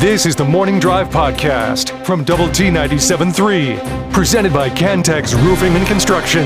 This is the Morning Drive Podcast from Double T 97.3, presented by Cantex Roofing and Construction.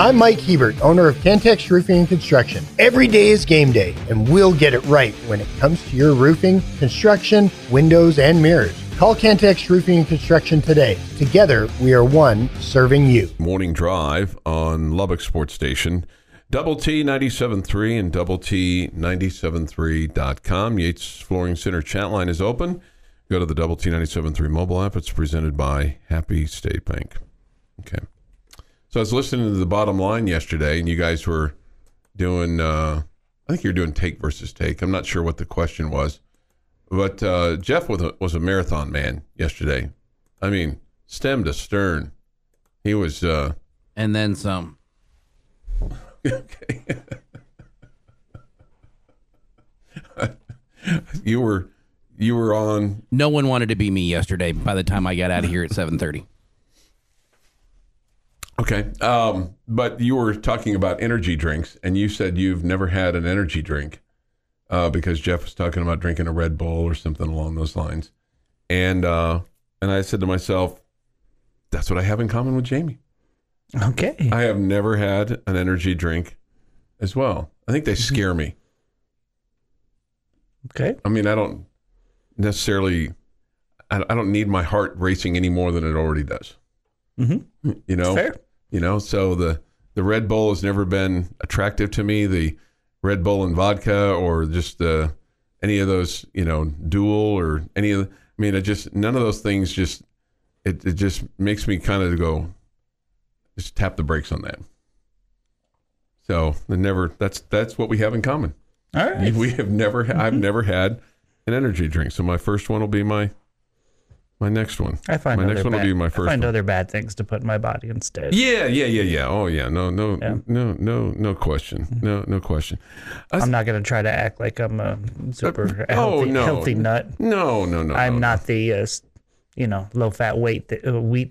I'm Mike Hebert, owner of Cantex Roofing and Construction. Every day is game day, and we'll get it right when it comes to your roofing, construction, windows, and mirrors. Call Cantex Roofing and Construction today. Together, we are one serving you. Morning Drive on Lubbock Sports Station, Double T 97.3 and Double T 97.3.com. Yates Flooring Center chat line is open. Go to the Double T 97.3 mobile app. It's presented by Happy State Bank. Okay. So I was listening to The Bottom Line yesterday, and you guys were doing, I think you were doing take versus take. I'm not sure what the question was. But Jeff was a marathon man yesterday. I mean, stem to stern. He was. And then some. Okay. you were on. No one wanted to be me yesterday by the time I got out of here at 7:30. Okay. But you were talking about energy drinks, and you said you've never had an energy drink because Jeff was talking about drinking a Red Bull or something along those lines. And I said to myself, that's what I have in common with Jamie. Okay. I have never had an energy drink as well. I think they scare me. Okay. I mean, I don't necessarily, I don't need my heart racing any more than it already does. Mm-hmm. You know, fair. You know, so the Red Bull has never been attractive to me. The Red Bull and vodka or just any of those, you know, Dual or any of the, I mean, it just, none of those things just, it just makes me kind of go, just tap the brakes on that. So that's what we have in common. All right. We have never, I've never had an energy drink. So my first one will be my next one. I find other bad things to put in my body instead. Yeah. Oh yeah. No question. No question. I'm not going to try to act like I'm a super healthy nut. No. I'm not the, low fat wheat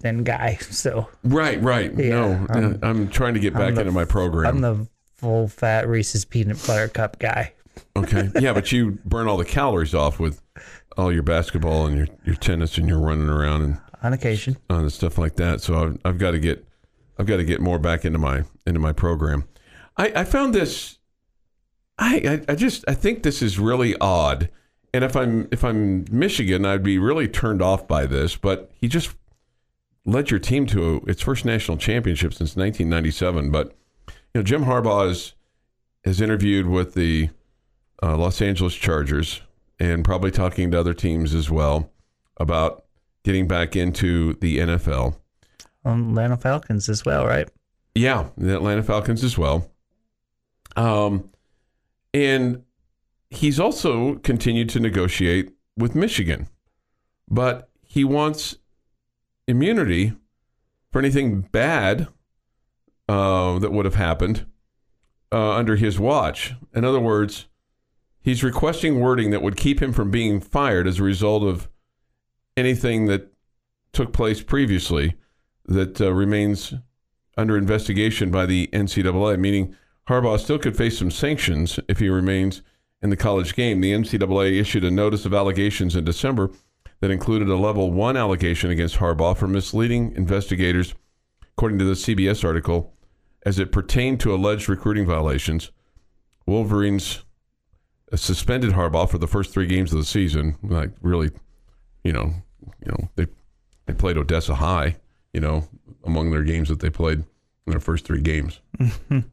thin guy. So right. Yeah, no, I'm trying to get back into my program. I'm the full fat Reese's peanut butter cup guy. Okay, yeah, but you burn all the calories off with all your basketball and your tennis and your running around and on occasion and stuff like that. So I've got to get more back into my program. I found this. I think this is really odd. And if I'm Michigan, I'd be really turned off by this, but he just led your team to its first national championship since 1997. But, Jim Harbaugh has interviewed with the Los Angeles Chargers and probably talking to other teams as well about getting back into the NFL. Atlanta Falcons as well, right? Yeah, the Atlanta Falcons as well. And he's also continued to negotiate with Michigan, but he wants immunity for anything bad that would have happened under his watch. In other words, he's requesting wording that would keep him from being fired as a result of anything that took place previously that remains under investigation by the NCAA, meaning Harbaugh still could face some sanctions if he remains in the college game. The NCAA issued a notice of allegations in December that included a level 1 allegation against Harbaugh for misleading investigators, according to the CBS article, as it pertained to alleged recruiting violations. Wolverines suspended Harbaugh for the first 3 games of the season. Like, really, they played Odessa High, among their games that they played in their first 3 games.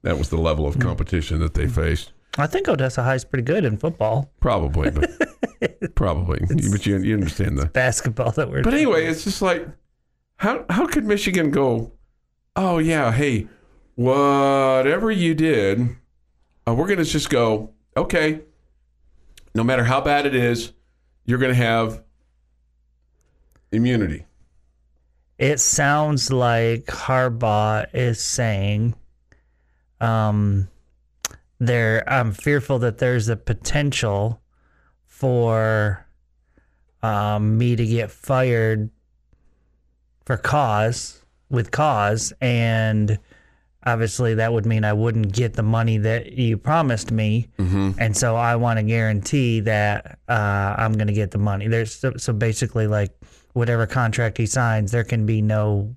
That was the level of competition that they faced. I think Odessa High is pretty good in football. Probably, but you understand the basketball that we're. But anyway, it's just like, how could Michigan go? Oh yeah, hey, whatever you did, we're gonna just go. Okay, no matter how bad it is, you're gonna have immunity. It sounds like Harbaugh is saying, I'm fearful that there's a potential for me to get fired with cause, and obviously that would mean I wouldn't get the money that you promised me. Mm-hmm. And so I want to guarantee that I'm going to get the money. There's so basically, like, whatever contract he signs, there can be no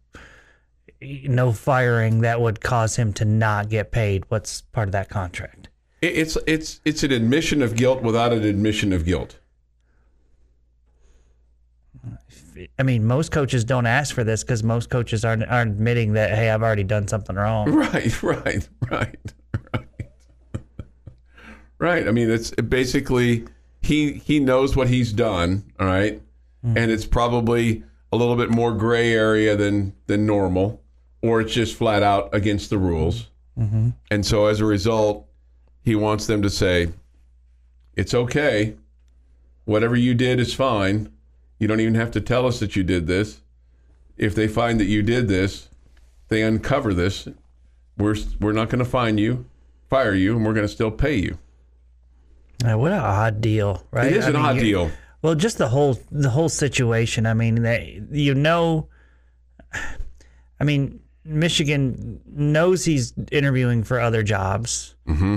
firing that would cause him to not get paid. What's part of that contract? It's an admission of guilt without an admission of guilt. I mean, most coaches don't ask for this because most coaches aren't admitting that, hey, I've already done something wrong. Right. Right. I mean, it's basically he knows what he's done, all right? Mm. And it's probably a little bit more gray area than normal, or it's just flat out against the rules. Mm-hmm. And so as a result, he wants them to say, it's okay. Whatever you did is fine. You don't even have to tell us that you did this. If they find that you did this, they uncover this. We're not going to fire you, and we're going to still pay you. Now, what an odd deal, right? It is an odd deal. Well, just the whole situation. I mean, Michigan knows he's interviewing for other jobs. Mm-hmm.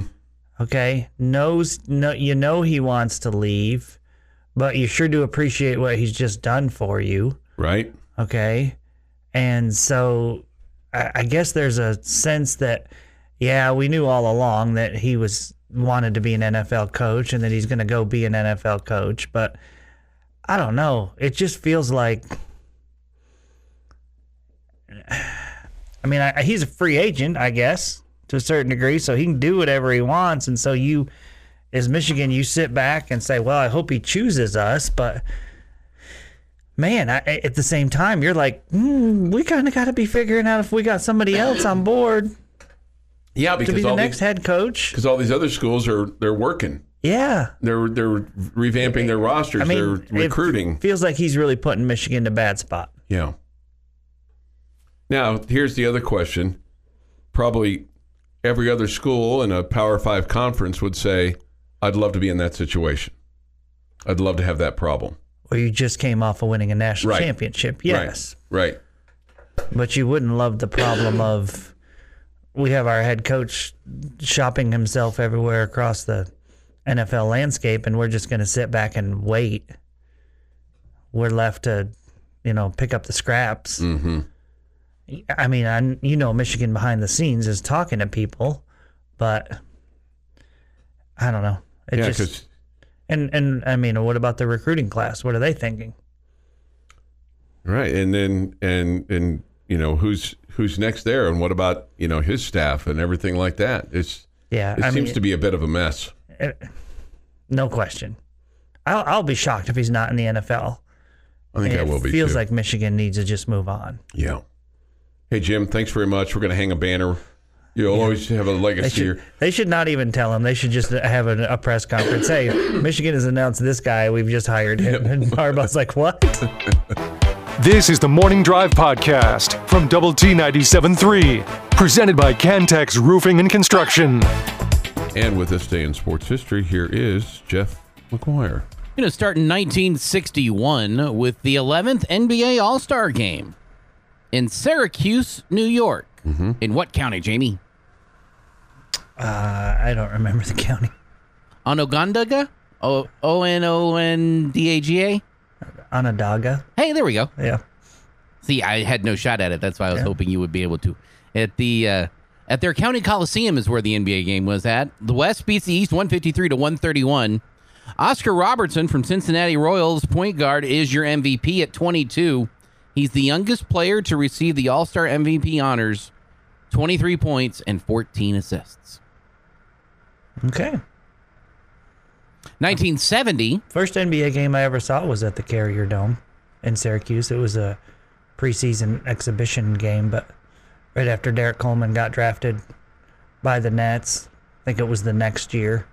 Okay, he wants to leave. But you sure do appreciate what he's just done for you. Right. Okay. And so I guess there's a sense that, yeah, we knew all along that he wanted to be an NFL coach and that he's going to go be an NFL coach. But I don't know. It just feels like, I mean, he's a free agent, I guess, to a certain degree. So he can do whatever he wants. And so as Michigan, you sit back and say, well, I hope he chooses us, but man, at the same time, you're like, we kind of got to be figuring out if we got somebody else on board. Yeah, because to be the next head coach. Because all these other schools they're working. Yeah, they're revamping their rosters. I mean, they're recruiting. It feels like he's really putting Michigan in a bad spot. Yeah. Now here's the other question. Probably every other school in a Power 5 conference would say, I'd love to be in that situation. I'd love to have that problem. Well, you just came off of winning a national championship, yes. Right. But you wouldn't love the problem of we have our head coach shopping himself everywhere across the NFL landscape, and we're just going to sit back and wait. We're left to, pick up the scraps. Mm-hmm. I mean, Michigan behind the scenes is talking to people, but I don't know. I mean, what about the recruiting class? What are they thinking? Right, and then who's next there, and what about his staff and everything like that? It seems to be a bit of a mess. No question. I'll be shocked if he's not in the NFL. I think I will be. It feels like Michigan needs to just move on. Yeah. Hey Jim, thanks very much. We're going to hang a banner. You'll always have a legacy here. They should not even tell him. They should just have a press conference. Hey, Michigan has announced this guy. We've just hired him. And Harbaugh's like, what? This is the Morning Drive Podcast from Double T 97.3, presented by Cantex Roofing and Construction. And with this day in sports history, here is Jeff McGuire. We're going to start in 1961 with the 11th NBA All-Star Game. In Syracuse, New York. Mm-hmm. In what county, Jamie? I don't remember the county. Onondaga? Onondaga? Onondaga. Hey, there we go. Yeah. See, I had no shot at it. That's why I was hoping you would be able to. At their county coliseum is where the NBA game was at. The West beats the East 153-131. Oscar Robertson from Cincinnati Royals, point guard, is your MVP at 22. He's the youngest player to receive the All-Star MVP honors, 23 points and 14 assists. Okay. 1970. First NBA game I ever saw was at the Carrier Dome in Syracuse. It was a preseason exhibition game, but right after Derek Coleman got drafted by the Nets, I think it was the next year,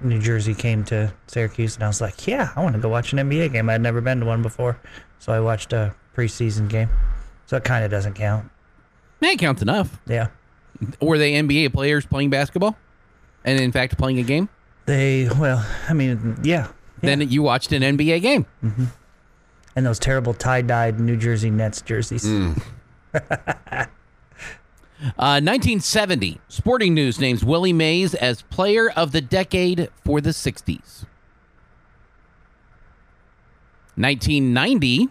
New Jersey came to Syracuse, and I was like, yeah, I want to go watch an NBA game. I'd never been to one before, so I watched a preseason game. So it kind of doesn't count. It counts enough. Yeah. Were they NBA players playing basketball and, in fact, playing a game? Yeah. Then you watched an NBA game. Mm-hmm. And those terrible tie-dyed New Jersey Nets jerseys. Mm. 1970, Sporting News names Willie Mays as Player of the Decade for the 60s. 1990,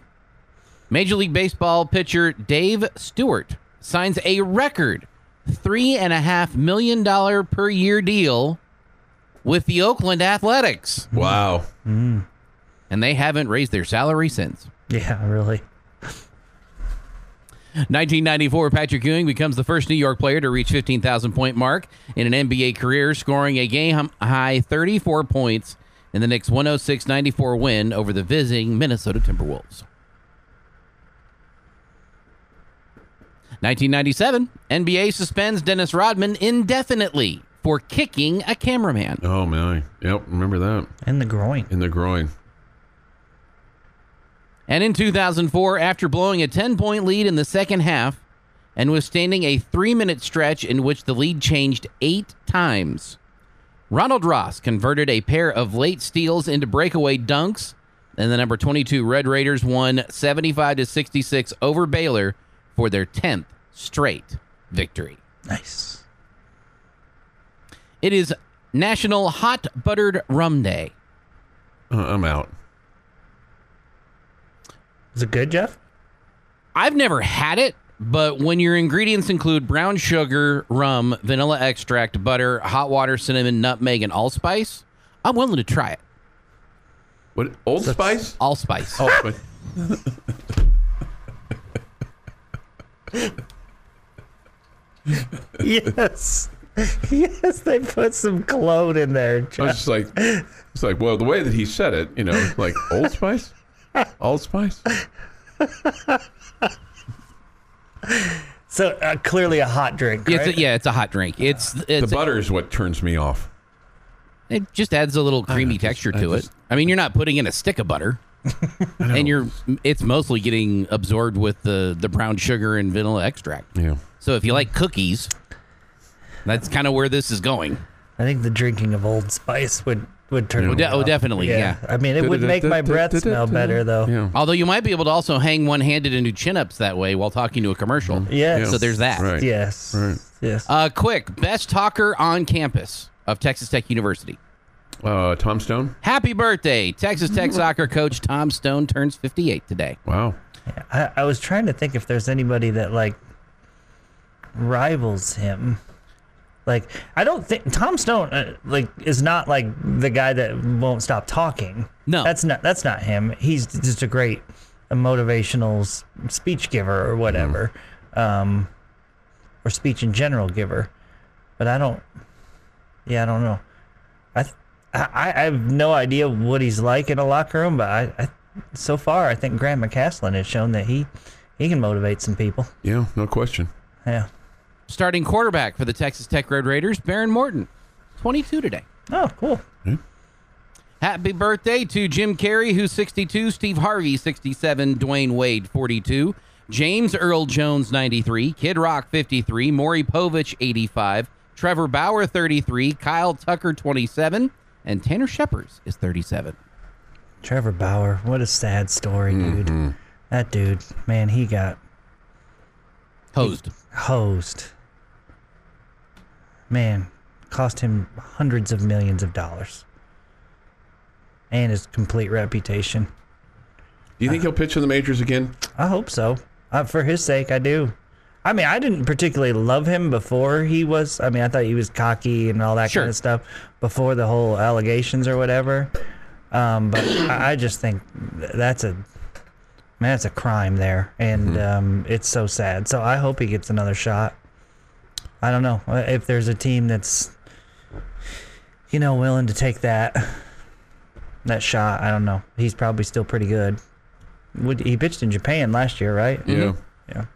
Major League Baseball pitcher Dave Stewart signs a record $3.5 million per year deal with the Oakland Athletics. Wow. Mm. And they haven't raised their salary since. Yeah, really. 1994, Patrick Ewing becomes the first New York player to reach 15,000-point mark in an NBA career, scoring a game-high 34 points in the Knicks' 106-94 win over the visiting Minnesota Timberwolves. 1997, NBA suspends Dennis Rodman indefinitely for kicking a cameraman. Oh, man. Yep, remember that. In the groin. In the groin. And in 2004, after blowing a 10-point lead in the second half and withstanding a 3-minute stretch in which the lead changed 8 times, Ronald Ross converted a pair of late steals into breakaway dunks, and the number 22 Red Raiders won 75-66 over Baylor for their 10th straight victory. Nice. It is National Hot Buttered Rum Day. I'm out. Is it good, Jeff? I've never had it, but when your ingredients include brown sugar, rum, vanilla extract, butter, hot water, cinnamon, nutmeg, and allspice, I'm willing to try it. What? Old Spice? Allspice. Allspice. Yes. Yes, they put some cologne in there, Jeff. I was just like, it's like, well, the way that he said it, you know, like Old Spice? Allspice. So clearly a hot drink, right? It's a hot drink. It's the butter is what turns me off. It just adds a little creamy texture to it. I mean, you're not putting in a stick of butter, and it's mostly getting absorbed with the brown sugar and vanilla extract. Yeah. So if you like cookies, that's kind of where this is going. I think the drinking of Old Spice would turn me off. Definitely, yeah. I mean, it would make my breath smell better, though. Yeah. Although you might be able to also hang one-handed and do chin-ups that way while talking to a commercial. Yes. So there's that. Right. Yes. Right. Yes. Quick, best talker on campus of Texas Tech University. Tom Stone. Happy birthday. Texas Tech soccer coach Tom Stone turns 58 today. Wow. Yeah, I was trying to think if there's anybody that, like, rivals him. Like, I don't think Tom Stone is not like the guy that won't stop talking. No, that's not him. He's just a great motivational speech giver or whatever, or speech in general giver. But I don't know. I have no idea what he's like in a locker room. But so far, I think Graham McCaslin has shown that he can motivate some people. Yeah, no question. Yeah. Starting quarterback for the Texas Tech Red Raiders, Baron Morton, 22 today. Oh, cool. Mm-hmm. Happy birthday to Jim Carrey, who's 62, Steve Harvey, 67, Dwayne Wade, 42, James Earl Jones, 93, Kid Rock, 53, Maury Povich, 85, Trevor Bauer, 33, Kyle Tucker, 27, and Tanner Shepers is 37. Trevor Bauer, what a sad story, dude. Mm-hmm. That dude, man, he got... Hosed. Man, cost him hundreds of millions of dollars. And his complete reputation. Do you think he'll pitch in the majors again? I hope so. For his sake, I do. I mean, I didn't particularly love him before he was. I mean, I thought he was cocky and all that kind of stuff before the whole allegations or whatever. But I just think that's a crime there, and it's so sad. So I hope he gets another shot. I don't know if there's a team that's, you know, willing to take that shot. I don't know. He's probably still pretty good. He pitched in Japan last year, right? Yeah. Mm-hmm. Yeah.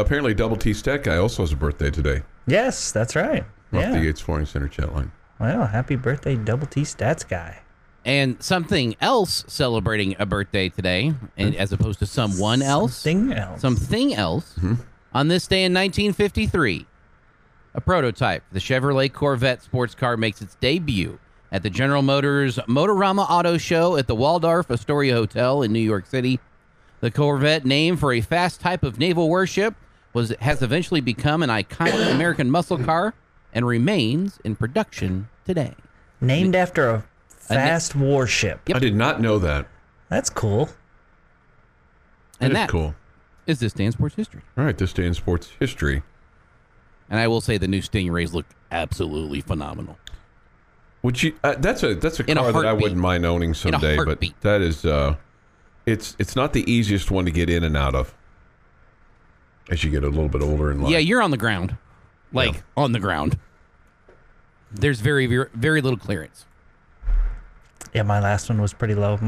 Apparently, Double T Stat Guy also has a birthday today. Yes, that's right. Off the Yates Flooring Center chat line. Well, happy birthday, Double T Stats Guy. And something else celebrating a birthday today, and as opposed to someone else. Something else. Mm-hmm. On this day in 1953, a prototype, the Chevrolet Corvette sports car, makes its debut at the General Motors Motorama Auto Show at the Waldorf Astoria Hotel in New York City. The Corvette, named for a fast type of naval warship, has eventually become an iconic American muscle car and remains in production today. Named after a fast warship. Yep. I did not know that. That's cool. And that is cool. Is This Day in Sports History. All right, This Day in Sports History. And I will say the new Stingrays look absolutely phenomenal. Would you? That's a car that I wouldn't mind owning someday. But that is, it's not the easiest one to get in and out of as you get a little bit older in life. Yeah, you're on the ground, on the ground. There's very, very little clearance. Yeah, my last one was pretty low.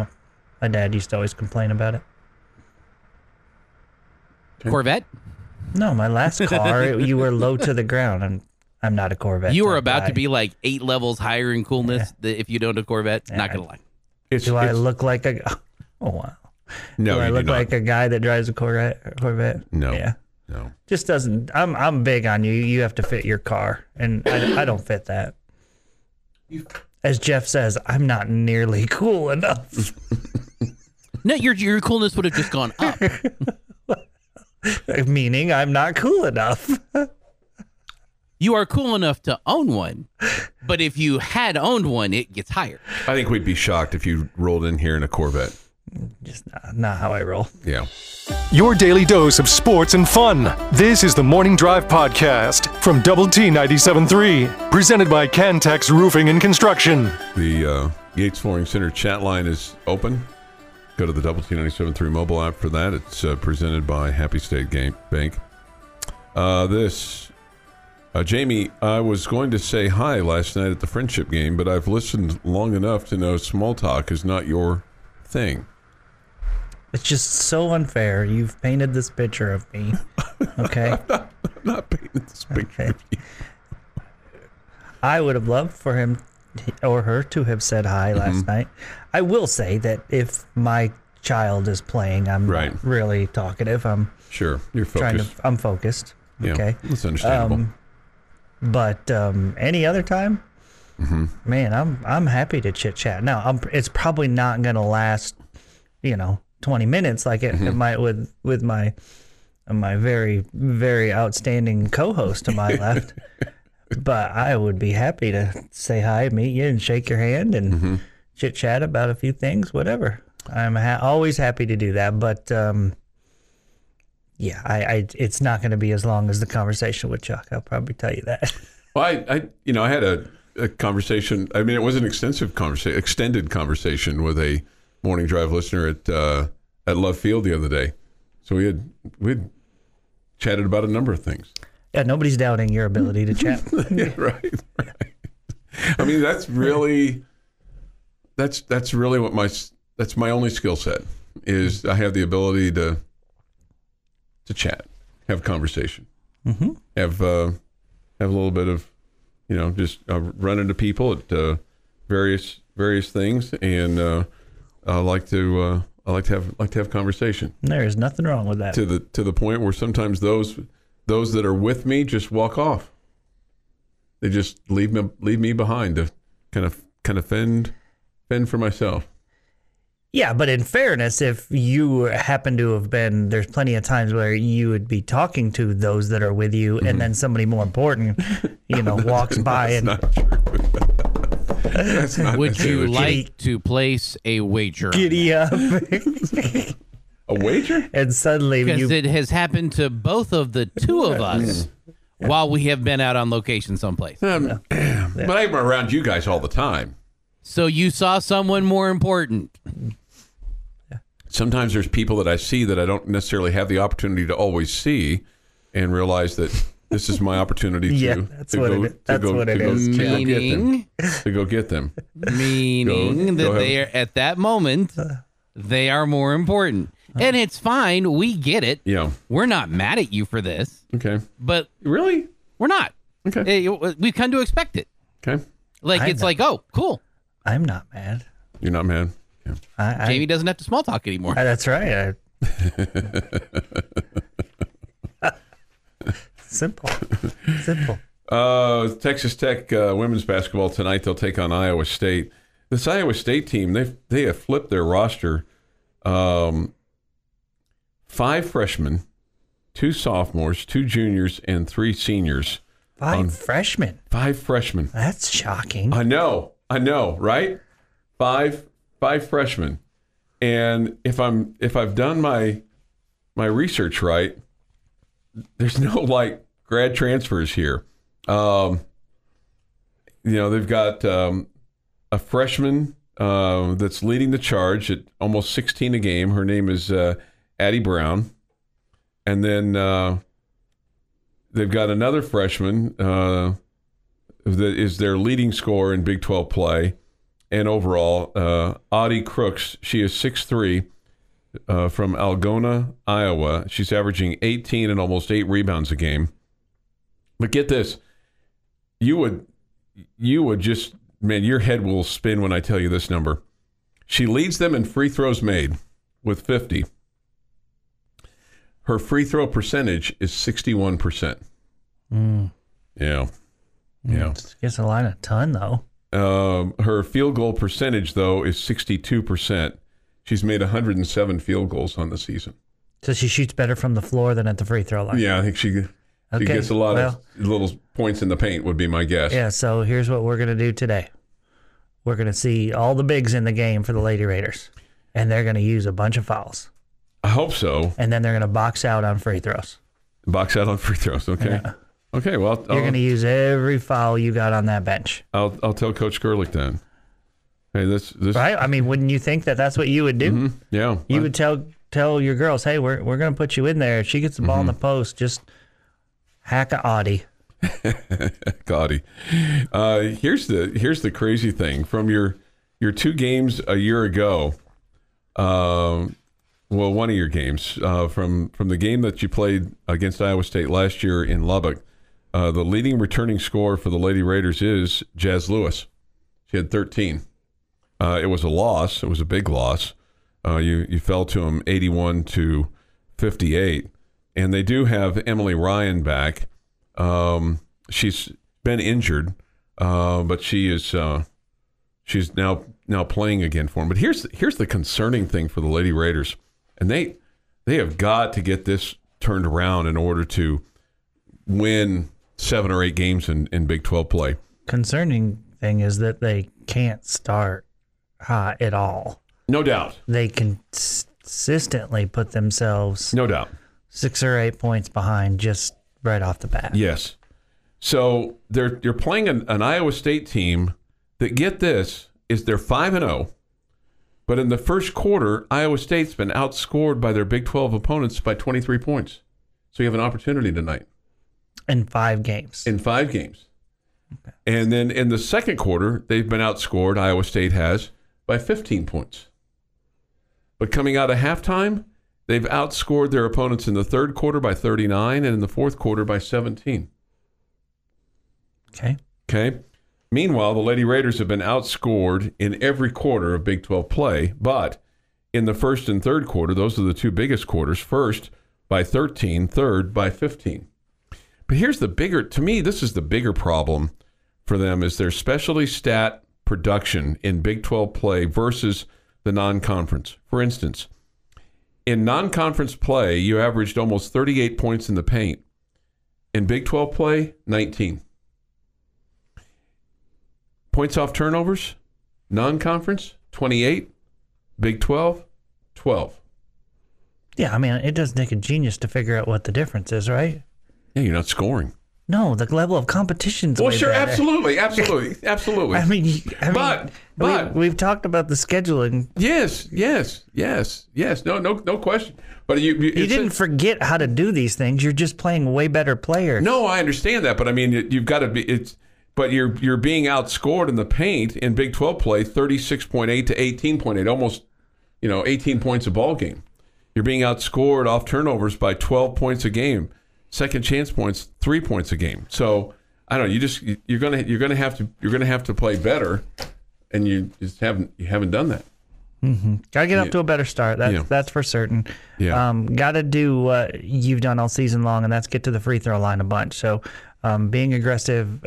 My dad used to always complain about it. Corvette? No, my last car, you were low to the ground. I'm not a Corvette. You were about to be like 8 levels higher in coolness if you don't a Corvette. Yeah, not going to lie. I look like a... Oh, wow. No, I look like a guy that drives a Corvette? No. Yeah. No. Just doesn't... I'm big on you. You have to fit your car, and I don't fit that. As Jeff says, I'm not nearly cool enough. No, your coolness would have just gone up. Meaning I'm not cool enough. You are cool enough to own one, but if you had owned one, it gets higher. I think we'd be shocked if you rolled in here in a Corvette. Just not how I roll. Yeah. Your daily dose of sports and fun. This is the Morning Drive Podcast from Double T 97.3, presented by Cantex Roofing and Construction. The Yates Flooring Center chat line is open. Go to the Double T 97.3 mobile app for that. It's presented by Happy State Bank. Jamie, I was going to say hi last night at the friendship game, but I've listened long enough to know small talk is not your thing. It's just so unfair. You've painted this picture of me. Okay? I'm not painting this picture of you. I would have loved for him or her to have said hi last night. I will say that if my child is playing, I'm not really talkative. I'm sure. You're focused. I'm focused. Yeah, okay. That's understandable. But any other time, man, I'm happy to chit chat. Now, it's probably not going to last, 20 minutes like it might with my very, very outstanding co-host to my left. But I would be happy to say hi, meet you, and shake your hand and chit chat about a few things, whatever. I'm always happy to do that, but. Yeah, it's not going to be as long as the conversation with Chuck. I'll probably tell you that. Well, I had a conversation. I mean, it was an extended conversation with a Morning Drive listener at Love Field the other day. So we had chatted about a number of things. Yeah, nobody's doubting your ability to chat. Yeah, right. I mean, that's really that's my only skill set is I have the ability to chat, have a conversation, have a little bit of, just run into people at various things, and I like to have conversation. There is nothing wrong with that. To the point where sometimes those that are with me just walk off. They just leave me behind to kind of fend for myself. Yeah, but in fairness, if you happen to have been, there's plenty of times where you would be talking to those that are with you, and then somebody more important, walks by and. Not true. That's not would you like to place a wager? Giddy up. A wager? And suddenly, because it has happened to both of the two of us while we have been out on location someplace. But I'm around you guys all the time. So you saw someone more important. Sometimes there's people that I see that I don't necessarily have the opportunity to always see and realize that this is my opportunity to go get them. Meaning that they are, at that moment, they are more important. And it's fine. We get it. Yeah. We're not mad at you for this. Okay. But really? We're not. Okay. We've come to expect it. Okay. Oh, cool. I'm not mad. You're not mad? Yeah. Jamie doesn't have to small talk anymore. That's right. Simple. Texas Tech women's basketball tonight. They'll take on Iowa State. This Iowa State team, they have flipped their roster. 5 freshmen, two sophomores, two juniors, and three seniors. Five freshmen. That's shocking. I know, right? Five freshmen. And if I've done my research right, there's no grad transfers here. They've got a freshman that's leading the charge at almost 16 a game. Her name is Addie Brown. And then they've got another freshman that is their leading scorer in Big 12 play. And overall, Audie Crooks, she is 6'3", from Algona, Iowa. She's averaging 18 and almost 8 rebounds a game. But get this, you would just, man, your head will spin when I tell you this number. She leads them in free throws made with 50. Her free throw percentage is 61%. Mm. Yeah. Yeah. Gets a line a ton, though. Her field goal percentage, though, is 62%. She's made 107 field goals on the season. So she shoots better from the floor than at the free throw line. Yeah, I think she gets a lot of little points in the paint would be my guess. Yeah, so here's what we're going to do today. We're going to see all the bigs in the game for the Lady Raiders, and they're going to use a bunch of fouls. I hope so. And then they're going to box out on free throws. Box out on free throws, okay. Yeah. Okay, well, you're going to use every foul you got on that bench. I'll tell Coach Gerlich then. Hey, this. Right? I mean, wouldn't you think that that's what you would do? Mm-hmm. Yeah, you would tell your girls, hey, we're going to put you in there. If she gets the ball in the post, just hack a Audie. Audie. Here's the crazy thing from your two games a year ago. Well, one of your games from the game that you played against Iowa State last year in Lubbock. The leading returning scorer for the Lady Raiders is Jazz Lewis. She had 13. It was a loss. It was a big loss. You fell to them 81-58. And they do have Emily Ryan back. She's been injured, but she is she's now playing again for them. But here's the concerning thing for the Lady Raiders, and they have got to get this turned around in order to win 7 or 8 games in Big 12 play. Concerning thing is that they can't start hot at all. No doubt. They consistently put themselves 6 or 8 points behind just right off the bat. Yes. So you're playing an Iowa State team that, get this, is they're 5-0, but in the first quarter, Iowa State's been outscored by their Big 12 opponents by 23 points. So you have an opportunity tonight. In five games. Okay. And then in the second quarter, they've been outscored, Iowa State has, by 15 points. But coming out of halftime, they've outscored their opponents in the third quarter by 39 and in the fourth quarter by 17. Okay. Meanwhile, the Lady Raiders have been outscored in every quarter of Big 12 play, but in the first and third quarter, those are the two biggest quarters, first by 13, third by 15. But here's the bigger, to me, this is the bigger problem for them, is their specialty stat production in Big 12 play versus the non-conference. For instance, in non-conference play, you averaged almost 38 points in the paint. In Big 12 play, 19. Points off turnovers, non-conference, 28, Big 12, 12. Yeah, I mean, it does take a genius to figure out what the difference is, right? Yeah, you're not scoring. No, the level of competition's way better. Well, sure, absolutely. I mean, but we've talked about the scheduling. Yes. No question. But you didn't forget how to do these things. You're just playing way better players. No, I understand that, but I mean, you've got to be. But you're being outscored in the paint in Big 12 play 36.8 to 18.8, almost 18 points a ball game. You're being outscored off turnovers by 12 points a game, second chance points 3 points a game. So I don't know. You're gonna have to play better, and you haven't done that. Mm-hmm. Gotta get up to a better start. That's for certain. Yeah. Gotta do what you've done all season long, and that's get to the free throw line a bunch. So being aggressive.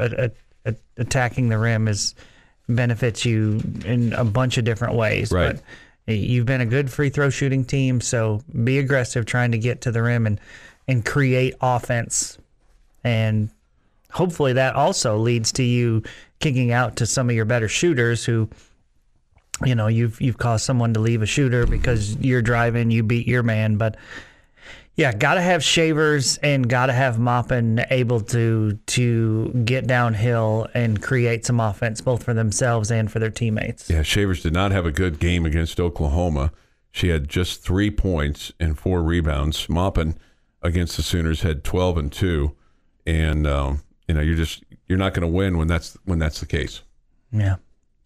Attacking the rim benefits you in a bunch of different ways. Right. But you've been a good free throw shooting team, so be aggressive trying to get to the rim and, and create offense. And hopefully that also leads to you kicking out to some of your better shooters who, you know, you've caused someone to leave a shooter because you're driving, you beat your man. But yeah, gotta have shavers and gotta have Maupin able to get downhill and create some offense both for themselves and for their teammates. Yeah, Shavers did not have a good game against Oklahoma. She had just 3 points and 4 rebounds. Maupin against the Sooners had 12 and 2, and you know, you're not going to win when that's the case. Yeah,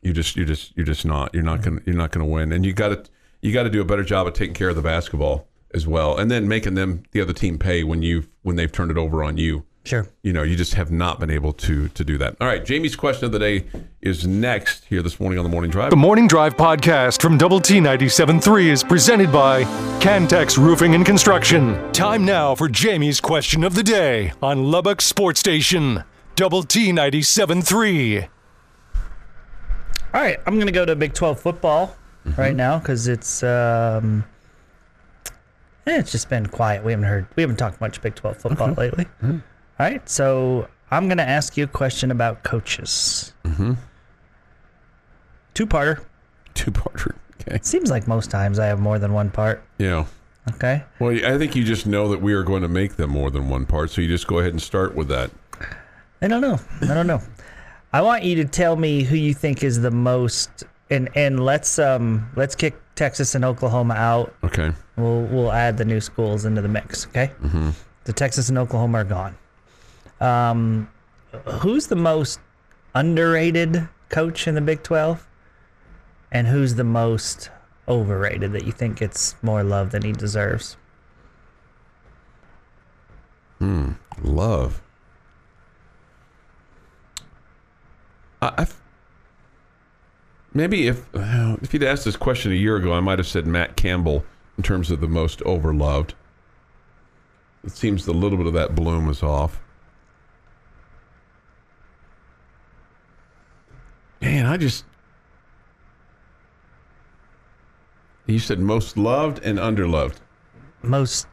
you're not going to win, and you got to do a better job of taking care of the basketball as well, and then making them, the other team, pay when they've turned it over on you. Sure, you know, you just have not been able to do that. All right, Jamie's question of the day is next here this morning on The Morning Drive. The Morning Drive podcast from Double T 97.3 is presented by Cantex Roofing and Construction. Time now for Jamie's question of the day on Lubbock Sports Station, Double T 97.3. All right, I'm going to go to Big 12 football right now because it's just been quiet. We haven't talked much Big 12 football lately. Mm-hmm. All right, so I'm going to ask you a question about coaches. Mm-hmm. Two-parter, okay. It seems like most times I have more than one part. Yeah. Okay. Well, I think you just know that we are going to make them more than one part, so you just go ahead and start with that. I don't know. I want you to tell me who you think is the most, and let's kick Texas and Oklahoma out. Okay. We'll add the new schools into the mix, okay? Mm-hmm. The Texas and Oklahoma are gone. Who's the most underrated coach in the Big 12? And who's the most overrated that you think gets more love than he deserves? Love. Maybe if you'd asked this question a year ago, I might have said Matt Campbell in terms of the most overloved. It seems a little bit of that bloom is off. Man, you said most loved and underloved. Most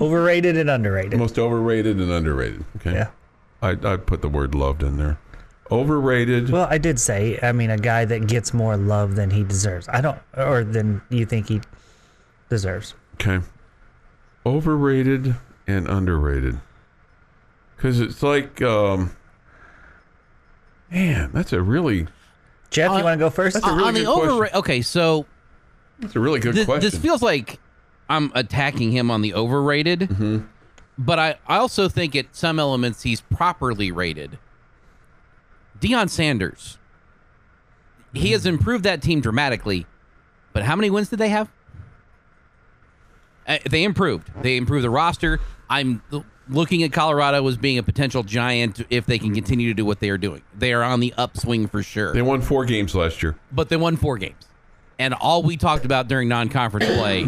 overrated and underrated. Most overrated and underrated. Okay. Yeah. I put the word loved in there. Overrated. Well, I did say, I mean, a guy that gets more love than he deserves. Than you think he deserves. Okay. Overrated and underrated. Because it's like, man, that's a really... Jeff, you want to go first? That's a really good question. Okay, so... That's a really good question. This feels like I'm attacking him on the overrated, but I also think at some elements he's properly rated. Deion Sanders. He has improved that team dramatically, but how many wins did they have? They improved. They improved the roster. I'm looking at Colorado as being a potential giant if they can continue to do what they are doing. They are on the upswing for sure. They won 4 games last year. But they won 4 games. And all we talked about during non-conference play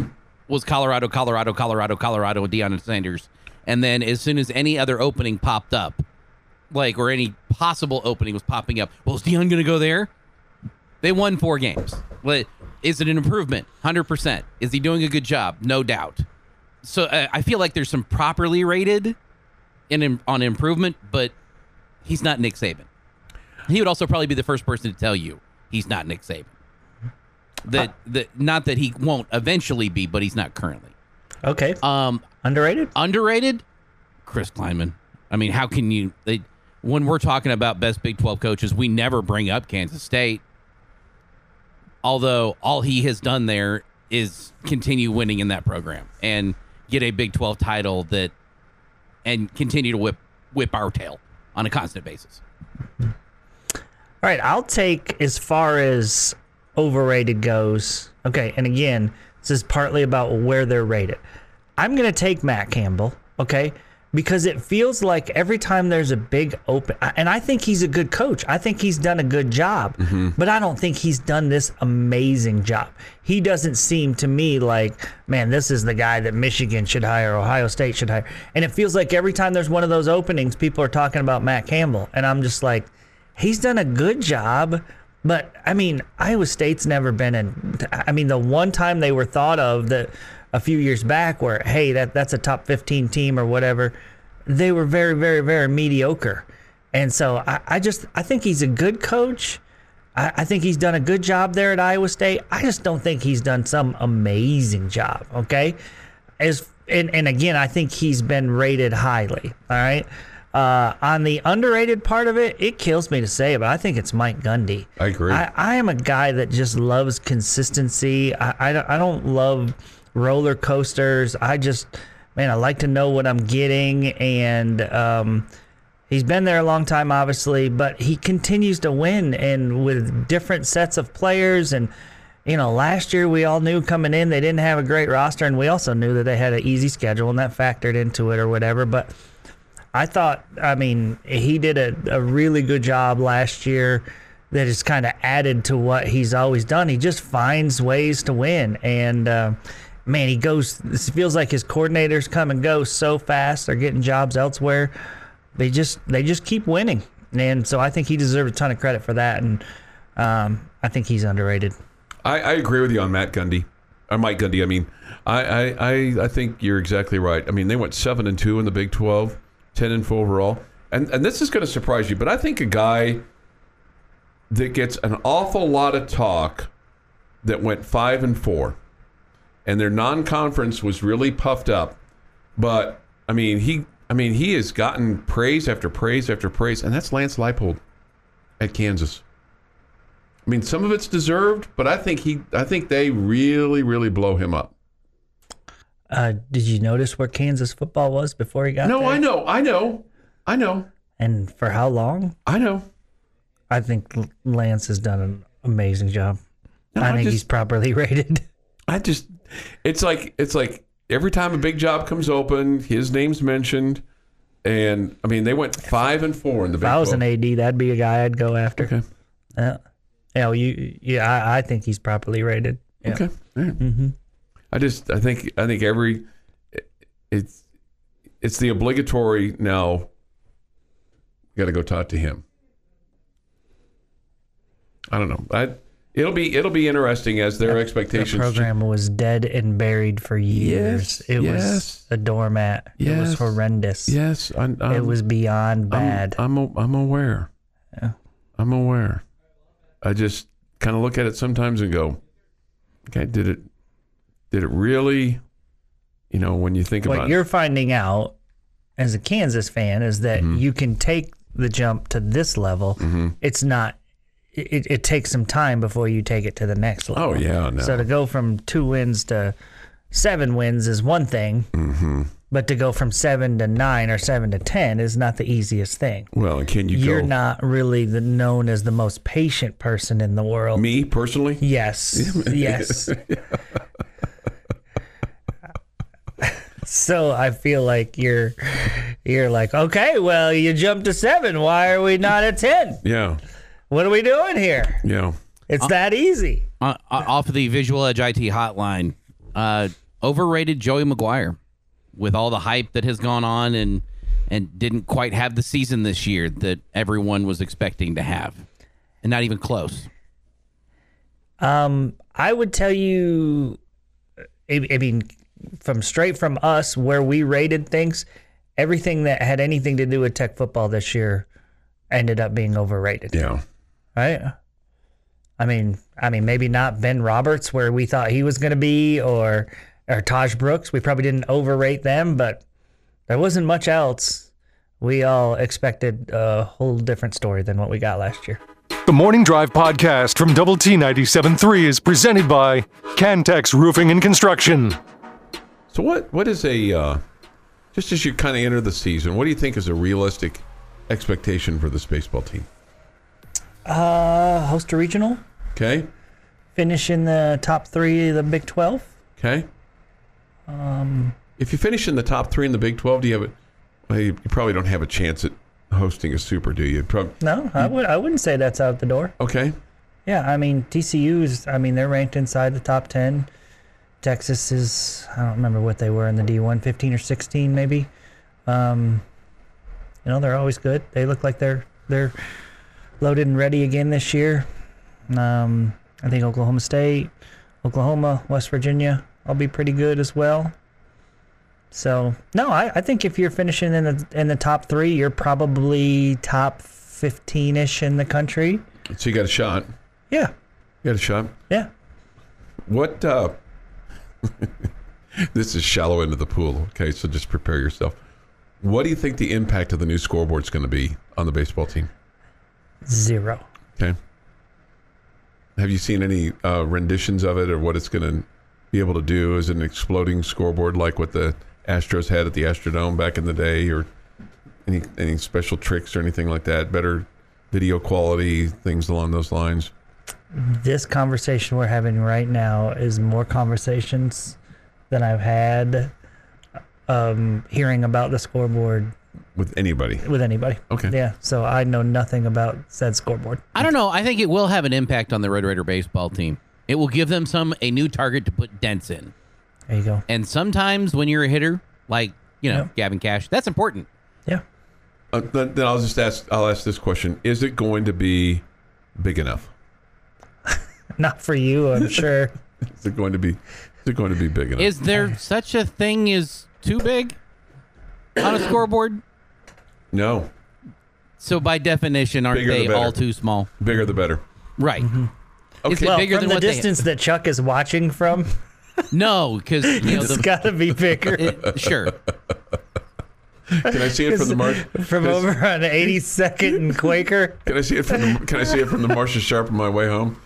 was Colorado with Deion Sanders. And then as soon as any other opening popped up, like, or any possible opening was popping up, well, is Deion going to go there? They won 4 games. But is it an improvement? 100%. Is he doing a good job? No doubt. So I feel like there's some properly rated on improvement, but he's not Nick Saban. He would also probably be the first person to tell you he's not Nick Saban. Not that he won't eventually be, but he's not currently. Okay. Underrated? Underrated? Chris Kleinman. I mean, how can you... when we're talking about best Big 12 coaches, we never bring up Kansas State. Although all he has done there is continue winning in that program and get a Big 12 title and continue to whip our tail on a constant basis. All right, I'll take as far as overrated goes. Okay, and again, this is partly about where they're rated. I'm going to take Matt Campbell, okay, because it feels like every time there's a big open, and I think he's a good coach. I think he's done a good job, but I don't think he's done this amazing job. He doesn't seem to me like, man, this is the guy that Michigan should hire, Ohio State should hire. And it feels like every time there's one of those openings, people are talking about Matt Campbell. And I'm just like, he's done a good job. But, I mean, Iowa State's never been in. I mean, the one time they were thought of that a few years back where, hey, that's a top 15 team or whatever, they were very, very, very mediocre. And so I think he's a good coach. I think he's done a good job there at Iowa State. I just don't think he's done some amazing job, okay? And again, I think he's been rated highly, all right? On the underrated part of it, it kills me to say, but I think it's Mike Gundy. I agree. I am a guy that just loves consistency. I don't love roller coasters. I just, man, I like to know what I'm getting. And he's been there a long time, obviously, but he continues to win and with different sets of players. And, you know, last year we all knew coming in they didn't have a great roster, and we also knew that they had an easy schedule, and that factored into it or whatever. But I mean, he did a really good job last year that is kind of added to what he's always done. He just finds ways to win. And, man, he goes – it feels like his coordinators come and go so fast. They're getting jobs elsewhere. They just keep winning. And so I think he deserves a ton of credit for that. And I think he's underrated. I agree with you on Matt Gundy. Or Mike Gundy, I mean. I think you're exactly right. I mean, they went 7-2 in the Big 12. 10-4 overall. And this is going to surprise you, but I think a guy that gets an awful lot of talk that went 5-4, and their non-conference was really puffed up. But I mean he has gotten praise after praise after praise, and that's Lance Leipold at Kansas. I mean, some of it's deserved, but I think they really, really blow him up. Did you notice where Kansas football was before he got there? No, I know. And for how long? I know. I think Lance has done an amazing job. No, I think he's properly rated. It's like every time a big job comes open, his name's mentioned, and I mean they went 5-4 in the Big 12. If I was an AD, that'd be a guy I'd go after. Okay. I think he's properly rated. Yeah. Okay. Yeah. Mm-hmm. I think every it's the obligatory now. Got to go talk to him. I don't know. It'll be interesting as their expectations. The program was dead and buried for years. It was a doormat. Yes. It was horrendous. Yes, it was beyond bad. I'm aware. Yeah. I'm aware. I just kind of look at it sometimes and go, okay, did it really, you know, when you think about it. What you're finding out as a Kansas fan is that mm-hmm. you can take the jump to this level. Mm-hmm. It's not, it takes some time before you take it to the next level. Oh, yeah. No. So to go from 2 wins to 7 wins is one thing, mm-hmm. but to go from 7 to 9 or 7 to 10 is not the easiest thing. Well, and can you You're not really known as the most patient person in the world. Me, personally? Yes. Yes. Yeah. So I feel like you're like, okay, well, you jumped to 7. Why are we not at 10? Yeah. What are we doing here? Yeah. It's that easy. Off of the Visual Edge IT hotline, overrated Joey McGuire with all the hype that has gone on and didn't quite have the season this year that everyone was expecting to have. And not even close. I would tell you, I mean, from us where we rated things, everything that had anything to do with Tech football this year ended up being overrated. Yeah. Right? I mean maybe not Ben Roberts where we thought he was going to be or Taj Brooks. We probably didn't overrate them, but there wasn't much else. We all expected a whole different story than what we got last year. The Morning Drive podcast from Double T 97.3 is presented by Cantex Roofing and Construction. So what is a, just as you kind of enter the season, what do you think is a realistic expectation for this baseball team? Host a regional. Okay. Finish in the top 3 of the Big 12. Okay. If you finish in the top 3 in the Big 12, do you have you probably don't have a chance at hosting a super, do you? No, I wouldn't say that's out the door. Okay. Yeah, I mean, TCU, they're ranked inside the top 10. Texas is, I don't remember what they were in the D1, 15 or 16 maybe. You know, they're always good. They look like they're loaded and ready again this year. I think Oklahoma State, Oklahoma, West Virginia, I'll be pretty good as well. So, no, I think if you're finishing in the top three, you're probably top 15-ish in the country. So you got a shot. Yeah. You got a shot? Yeah. What, this is shallow into the pool, okay, so just prepare yourself. What do you think the impact of the new scoreboard is going to be on the baseball team? Zero. Okay. Have you seen any renditions of it or what it's going to be able to do? Is it an exploding scoreboard like what the Astros had at the Astrodome back in the day, or any special tricks or anything like that? Better video quality, things along those lines? This conversation we're having right now is more conversations than I've had hearing about the scoreboard. With anybody? With anybody. Okay. Yeah, so I know nothing about said scoreboard. I don't know. I think it will have an impact on the Red Raider baseball team. It will give them a new target to put dents in. There you go. And sometimes when you're a hitter, like, Gavin Cash, that's important. Yeah. Then I'll ask this question. Is it going to be big enough? Not for you, I'm sure. Is it going to be big enough? Is there such a thing as too big on a scoreboard? No. So by definition, aren't they all too small? Bigger the better. Right. Mm-hmm. Okay. Is it bigger than the distance that Chuck is watching from? No, because it's got to be bigger. Sure. Can I see it from the over on 82nd and Quaker? Can I see it from the Marcia Sharp on my way home?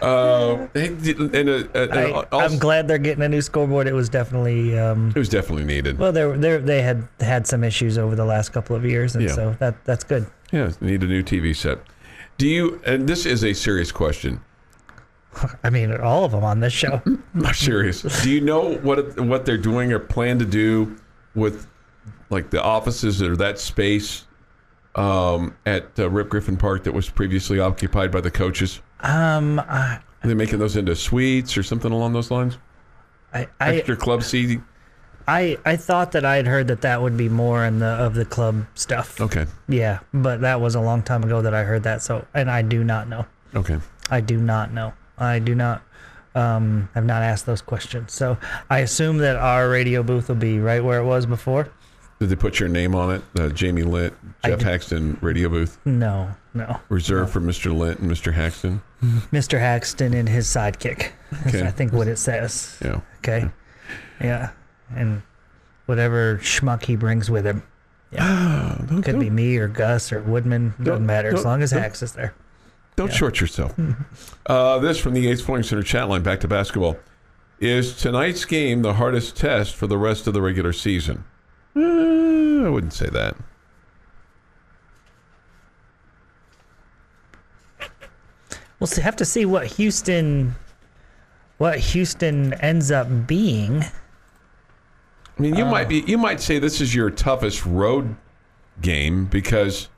I'm glad they're getting a new scoreboard. It was definitely needed. Well, they had some issues over the last couple of years, and so that's good. Yeah, need a new TV set. Do you? And this is a serious question. I mean, all of them on this show. Not serious. Do you know what they're doing or plan to do with like the offices or that space at Rip Griffin Park that was previously occupied by the coaches? Are they making those into suites or something along those lines? Extra club seating? I thought that I had heard that would be more of the club stuff. Okay. Yeah, but that was a long time ago that I heard that, and I do not know. Okay. I do not know. I do not have not asked those questions. So I assume that our radio booth will be right where it was before. Did they put your name on it? Jamie Lint, Jeff Haxton, radio booth? No. Reserved for Mr. Lint and Mr. Haxton? Mr. Haxton and his sidekick. That's, I think, what it says. Yeah. Okay. Yeah. And whatever schmuck he brings with him. Yeah. Could be me or Gus or Woodman. Doesn't matter as long as Hax is there. Don't short yourself. This from the 8th Flooring Center chat line, back to basketball. Is tonight's game the hardest test for the rest of the regular season? I wouldn't say that. We'll have to see what Houston ends up being. I mean, you might say this is your toughest road game because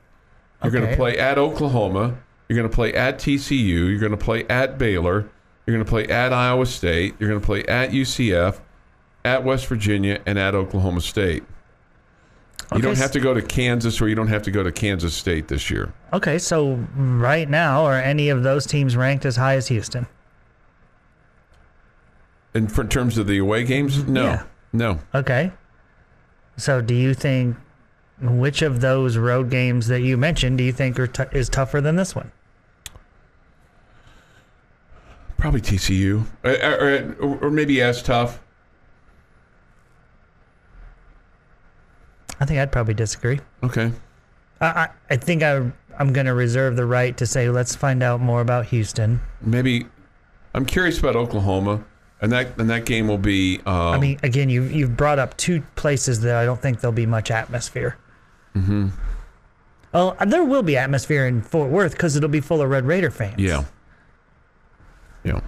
you're going to play at Oklahoma, you're going to play at TCU, you're going to play at Baylor, you're going to play at Iowa State, you're going to play at UCF, at West Virginia, and at Oklahoma State. You don't have to go to Kansas, or you don't have to go to Kansas State this year. Okay, so right now, are any of those teams ranked as high as Houston? And for terms of the away games, no. Yeah. No. Okay. So do you think, which of those road games that you mentioned do you think is tougher than this one? Probably TCU. Or maybe as tough. I think I'd probably disagree. Okay. I think I'm going to reserve the right to say let's find out more about Houston. Maybe I'm curious about Oklahoma, and that game will be. I mean, again, you've brought up two places that I don't think there'll be much atmosphere. Mm-hmm. Oh, there will be atmosphere in Fort Worth because it'll be full of Red Raider fans. Yeah. Yeah.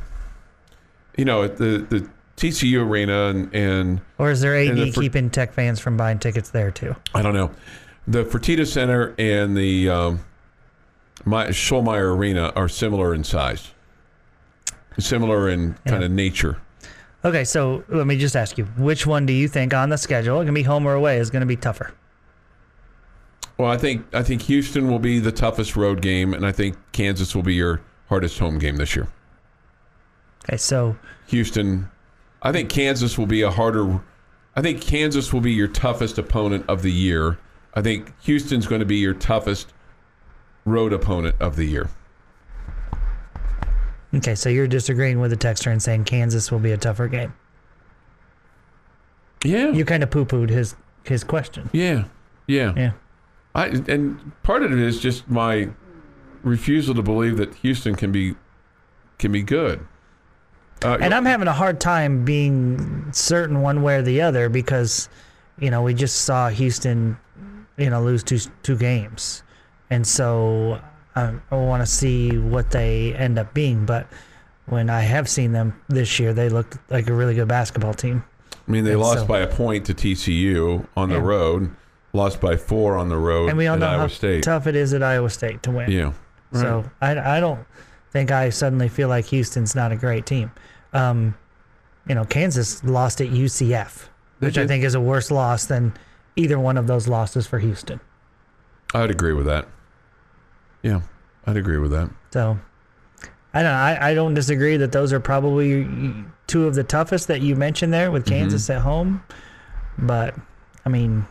You know the TCU Arena and or is there AD keeping Tech fans from buying tickets there too? I don't know. The Fertitta Center and the Schulmeier Arena are similar in size, similar in kind of nature. Okay, so let me just ask you: which one do you think on the schedule, it can be home or away, is going to be tougher? Well, I think Houston will be the toughest road game, and I think Kansas will be your hardest home game this year. Okay, so Houston, I think Kansas will be I think Kansas will be your toughest opponent of the year. I think Houston's going to be your toughest road opponent of the year. Okay, so you're disagreeing with the texter and saying Kansas will be a tougher game. Yeah. You kind of poo-pooed his question. Yeah, yeah. Yeah. And part of it is just my refusal to believe that Houston can be good. And I'm having a hard time being certain one way or the other because, you know, we just saw Houston, you know, lose two games. And so I want to see what they end up being. But when I have seen them this year, they looked like a really good basketball team. I mean, they lost by a point to TCU on the road, lost by 4 on the road, and we all know how tough it is at Iowa State to win. Yeah, right. So I don't think I suddenly feel like Houston's not a great team. You know, Kansas lost at UCF, which I think is a worse loss than either one of those losses for Houston. I'd agree with that. Yeah, I'd agree with that. So, I don't know. I don't disagree that those are probably two of the toughest that you mentioned there with Kansas at home. But, I mean,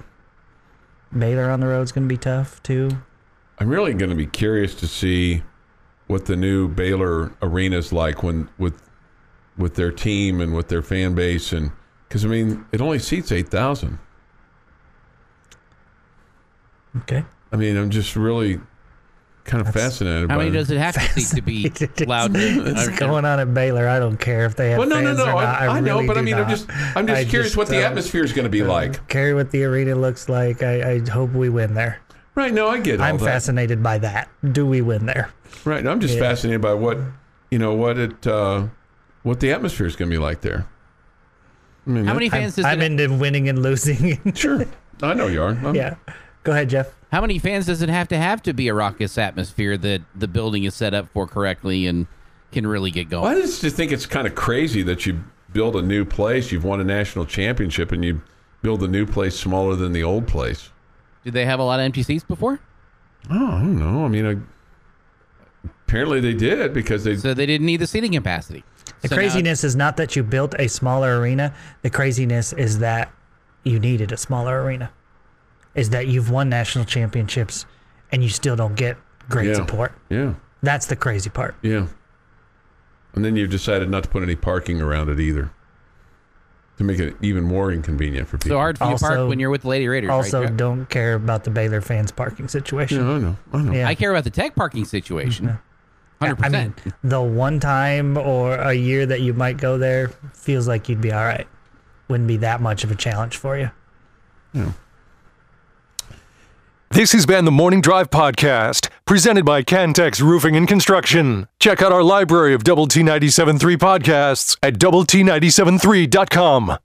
Baylor on the road is going to be tough too. I'm really going to be curious to see what the new Baylor arena is like when with their team and with their fan base. Because, I mean, it only seats 8,000. Okay. I mean, I'm just really kind of fascinated by it. How many does it have to seat to be loud? It's going on at Baylor. I don't care if they have fans or not. I know, really but I mean, I'm just curious what the atmosphere is going to be like. Care what the arena looks like. I hope we win there. Right, no, I get it. I'm fascinated by that. Do we win there? Right, no, I'm just fascinated by what the atmosphere is going to be like there. I mean, how many fans does it have? I'm into winning and losing. Sure, I know you are. Yeah. Go ahead, Jeff. How many fans does it have to be a raucous atmosphere that the building is set up for correctly and can really get going? Well, I just think it's kind of crazy that you build a new place. You've won a national championship, and you build a new place smaller than the old place. Did they have a lot of empty seats before? Oh, I don't know. I mean, apparently they did because So they didn't need the seating capacity. The craziness is not that you built a smaller arena. The craziness is that you needed a smaller arena. Is that you've won national championships and you still don't get great support. Yeah. That's the crazy part. Yeah. And then you've decided not to put any parking around it either to make it even more inconvenient for people. So hard for you to park when you're with the Lady Raiders. Also, right? Don't care about the Baylor fans' parking situation. Yeah, I know. Yeah. I care about the Tech parking situation. No. 100%. I mean, the one time or a year that you might go there feels like you'd be all right. Wouldn't be that much of a challenge for you. Yeah. This has been the Morning Drive Podcast, presented by Cantex Roofing and Construction. Check out our library of Double T97.3 podcasts at doublet97.3.com.